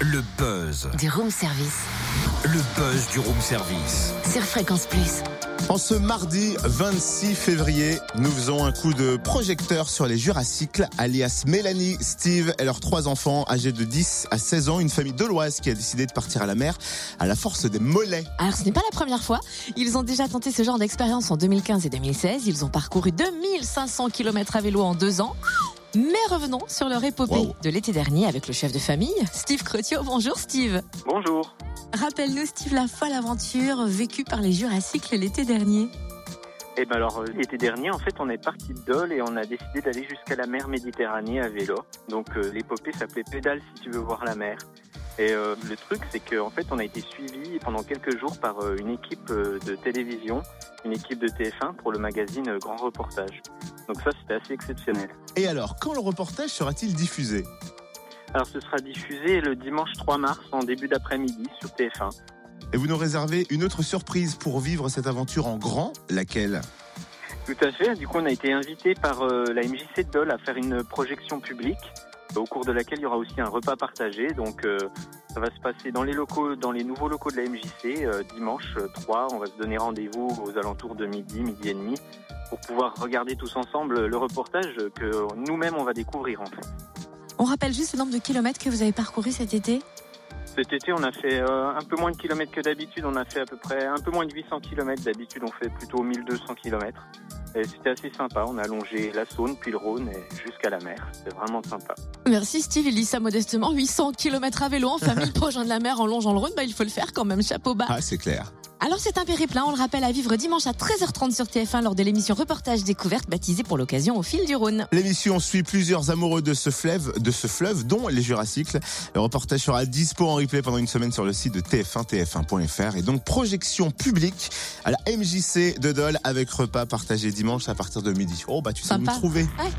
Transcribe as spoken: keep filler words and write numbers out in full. Le buzz du room service. Le buzz du room service. Sur Fréquence Plus. En ce mardi vingt-six février, nous faisons un coup de projecteur sur les Jurassikles, alias Mélanie, Steve et leurs trois enfants âgés de dix à seize ans. Une famille de l'Oise qui a décidé de partir à la mer à la force des mollets. Alors ce n'est pas la première fois. Ils ont déjà tenté ce genre d'expérience en deux mille quinze et deux mille seize. Ils ont parcouru deux mille cinq cents kilomètres à vélo en deux ans. Mais revenons sur leur épopée wow. de l'été dernier avec le chef de famille, Steve Crotiot. Bonjour Steve. Bonjour. Rappelle-nous Steve, la folle aventure vécue par les Jurassikles l'été dernier. Eh ben alors, l'été dernier, en fait, on est parti de Dole et on a décidé d'aller jusqu'à la mer Méditerranée à vélo. Donc euh, l'épopée s'appelait « Pédale si tu veux voir la mer ». Et euh, le truc, c'est qu'en fait, on a été suivi pendant quelques jours par euh, une équipe euh, de télévision, une équipe de T F un pour le magazine euh, Grand Reportage. Donc ça, c'était assez exceptionnel. Et alors, quand le reportage sera-t-il diffusé ? Alors, ce sera diffusé le dimanche trois mars, en début d'après-midi, sur T F un. Et vous nous réservez une autre surprise pour vivre cette aventure en grand, laquelle ? Tout à fait. Du coup, on a été invité par euh, la M J C Doll à faire une projection publique, au cours de laquelle il y aura aussi un repas partagé. Donc euh, ça va se passer dans les locaux, dans les nouveaux locaux de la M J C, euh, dimanche trois. On va se donner rendez-vous aux alentours de midi, midi et demi, pour pouvoir regarder tous ensemble le reportage que nous-mêmes on va découvrir en fait. On rappelle juste le nombre de kilomètres que vous avez parcouru cet été ? Cet été, on a fait euh, un peu moins de kilomètres que d'habitude. On a fait à peu près un peu moins de huit cents kilomètres. D'habitude, on fait plutôt mille deux cents kilomètres. Et c'était assez sympa. On a allongé la Saône, puis le Rhône, et jusqu'à la mer. C'était vraiment sympa. Merci Steve, il dit ça modestement. huit cents kilomètres à vélo en famille, proche de la mer, en longeant le Rhône. Bah, il faut le faire quand même, chapeau bas. Ah, c'est clair. Alors, c'est un périple, hein, on le rappelle, à vivre dimanche à treize heures trente sur T F un lors de l'émission Reportage Découverte, baptisée pour l'occasion au fil du Rhône. L'émission suit plusieurs amoureux de ce fleuve, de ce fleuve dont les Jurassikles. Le reportage sera dispo en replay pendant une semaine sur le site de T F un, T F un point F R. Et donc, projection publique à la M J C de Dole avec repas partagé dimanche à partir de midi. Oh, bah, tu sais nous trouver. Ouais.